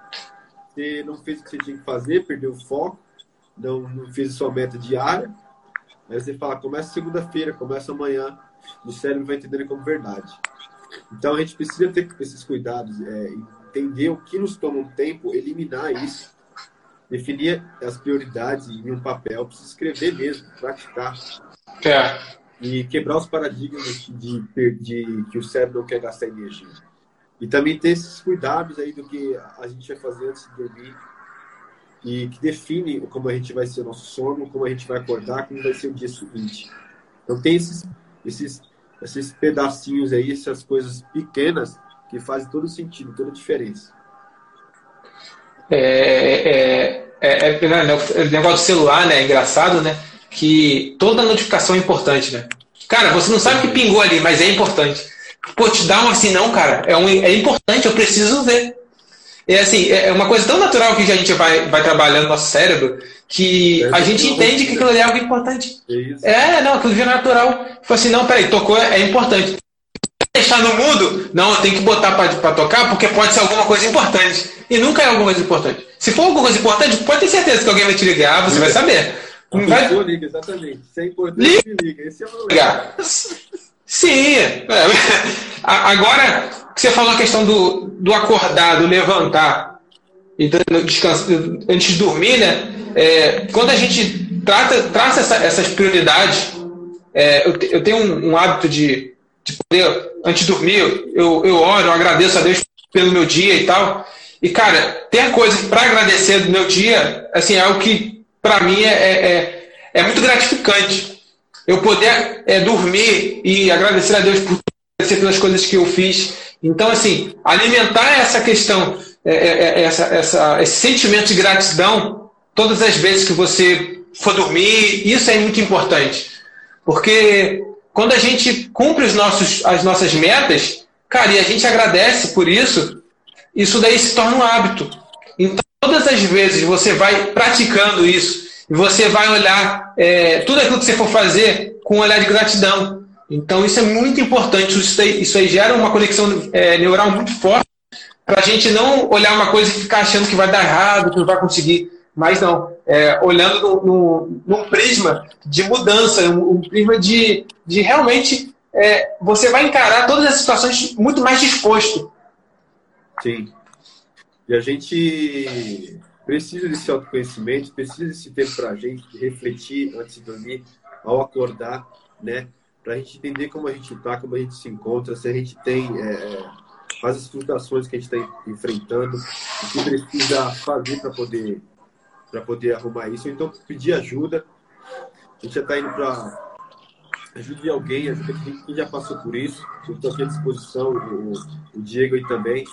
Você não fez o que você tinha que fazer, perdeu o foco, não fez a sua meta diária. Aí você fala, começa segunda-feira, começa amanhã. O cérebro vai entendendo como verdade. Então a gente precisa ter esses cuidados, entender o que nos toma um tempo, eliminar isso. Definir as prioridades em um papel, precisa escrever mesmo, praticar. E quebrar os paradigmas de que o cérebro não quer gastar energia. E também ter esses cuidados aí do que a gente vai fazer antes de dormir. E que define como a gente vai ser o nosso sono, como a gente vai acordar, como vai ser o dia seguinte. Então tem esses pedacinhos aí, essas coisas pequenas que fazem todo sentido, toda diferença. O negócio do celular, né? É engraçado, né? Que toda notificação é importante, né? Cara, você não sabe o que pingou ali, mas é importante. Pô, te dá um assim, não, cara. É importante, eu preciso ver. É assim, é uma coisa tão natural que a gente vai trabalhando no nosso cérebro que a gente entende que aquilo ali é algo importante. Aquilo é natural. Foi assim, não, peraí, tocou, é importante. Deixar no mudo, não, eu tenho que botar para tocar porque pode ser alguma coisa importante. E nunca é alguma coisa importante. Se for alguma coisa importante, pode ter certeza que alguém vai te ligar, você vai saber. Não vai... Liga, exatamente. Se é importante, liga. Esse é o problema. Sim. Agora, você falou a questão do acordar, do levantar e do descanso, antes de dormir, né? Quando a gente traça essas prioridades, eu tenho um hábito de poder, antes de dormir, eu oro, eu agradeço a Deus pelo meu dia e tal. E, cara, ter coisas para agradecer do meu dia, assim, é algo que, para mim, é muito gratificante. eu poder dormir e agradecer a Deus por agradecer pelas coisas que eu fiz. Então, assim, alimentar essa questão, esse sentimento de gratidão todas as vezes que você for dormir, isso é muito importante. Porque quando a gente cumpre as nossas metas, cara, e a gente agradece por isso, isso daí se torna um hábito. Então, todas as vezes você vai praticando isso, e você vai olhar tudo aquilo que você for fazer com um olhar de gratidão. Então, isso é muito importante. Isso aí gera uma conexão neural muito forte, para a gente não olhar uma coisa e ficar achando que vai dar errado, que não vai conseguir. Mas não, olhando num prisma de mudança, um prisma de realmente você vai encarar todas as situações muito mais disposto. Sim. E a gente precisa desse autoconhecimento, precisa desse tempo para a gente refletir antes de dormir, ao acordar, né? Para a gente entender como a gente está, como a gente se encontra, se a gente tem quais as frustrações que a gente está enfrentando, o que precisa fazer para poder arrumar isso. Então, pedir ajuda. A gente já está indo para... Ajuda de alguém, ajuda quem já passou por isso. Eu estou aqui à disposição, o Diego aí também.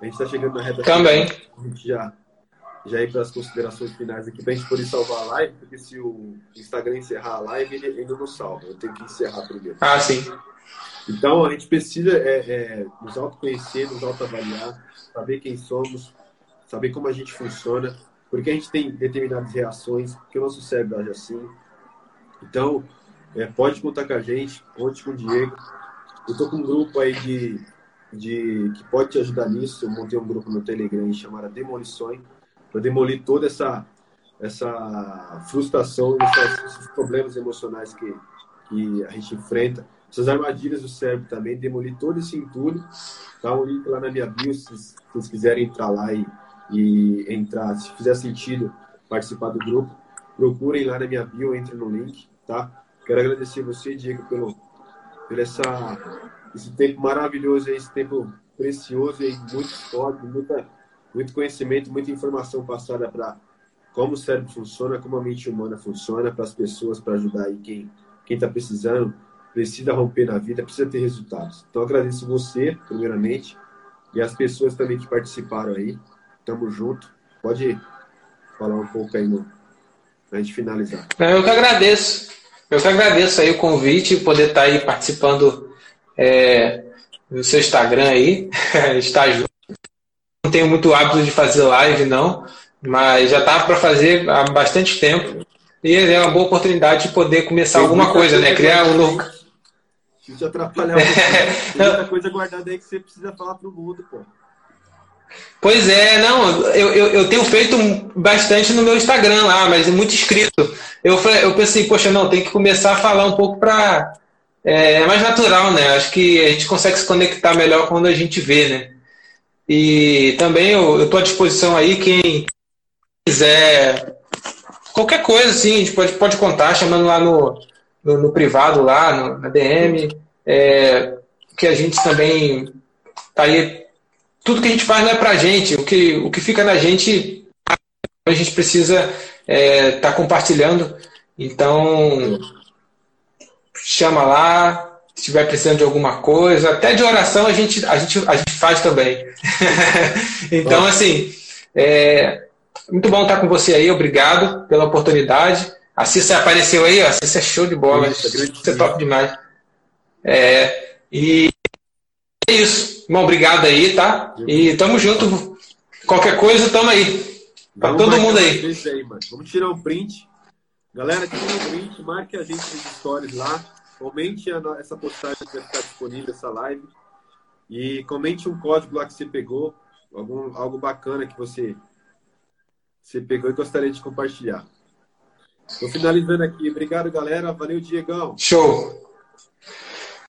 A gente está chegando na reta também. A gente já ir para as considerações finais aqui, para a gente poder salvar a live, porque se o Instagram encerrar a live, ele ainda não salva. Eu tenho que encerrar primeiro. Ah, sim. Então, a gente precisa nos autoconhecer, nos autoavaliar, saber quem somos, saber como a gente funciona, porque a gente tem determinadas reações, porque o nosso cérebro age assim. Então, pode contar com a gente, conte com o Diego. Eu estou com um grupo aí que pode te ajudar nisso. Eu montei um grupo no Telegram chamado Demolições, para demolir toda essa frustração, esses problemas emocionais que a gente enfrenta, essas armadilhas do cérebro também, demolir todo esse entulho. Tá? O link lá na minha bio, se vocês quiserem entrar lá e entrar, se fizer sentido participar do grupo, procurem lá na minha bio, entrem no link, tá? Quero agradecer você, Diego, por esse tempo maravilhoso, esse tempo precioso, muito forte, muito conhecimento, muita informação passada para como o cérebro funciona, como a mente humana funciona, para as pessoas, para ajudar aí quem está precisando, precisa romper na vida, precisa ter resultados. Então, agradeço você, primeiramente, e as pessoas também que participaram aí. Tamo junto. Pode falar um pouco aí pra gente finalizar. Eu que agradeço aí o convite, poder estar aí participando no seu Instagram aí. Estar junto. Não tenho muito hábito de fazer live, não, mas já estava para fazer há bastante tempo. E é uma boa oportunidade de poder começar alguma coisa, né? Criar um novo... Deixa eu te atrapalhar um pouco. Tem muita coisa guardada aí que você precisa falar pro mundo, pô. Pois é, não, eu tenho feito bastante no meu Instagram lá, mas muito inscrito. Eu pensei, poxa, não, tem que começar a falar um pouco para... É mais natural, né? Acho que a gente consegue se conectar melhor quando a gente vê, né? E também eu tô à disposição aí, quem quiser... Qualquer coisa, assim, a gente pode contar, chamando lá no privado, lá na DM, que a gente também tá aí... Tudo que a gente faz não é pra gente, o que fica na gente, a gente precisa tá compartilhando. Então, chama lá, se estiver precisando de alguma coisa, até de oração a gente faz também. Então, assim, muito bom estar com você aí, obrigado pela oportunidade. A Cissa apareceu aí, ó, a Cissa é show de bola, Cissa é top demais. E é isso. Bom, obrigado aí, tá? E tamo junto. Qualquer coisa, tamo aí. Pra todo mundo aí. Vamos tirar um print. Galera, tira um print, marque a gente nos stories lá. Comente essa postagem que vai ficar disponível, essa live. E comente um código lá que você pegou. Algo bacana que você pegou e gostaria de compartilhar. Tô finalizando aqui. Obrigado, galera. Valeu, Diegão. Show!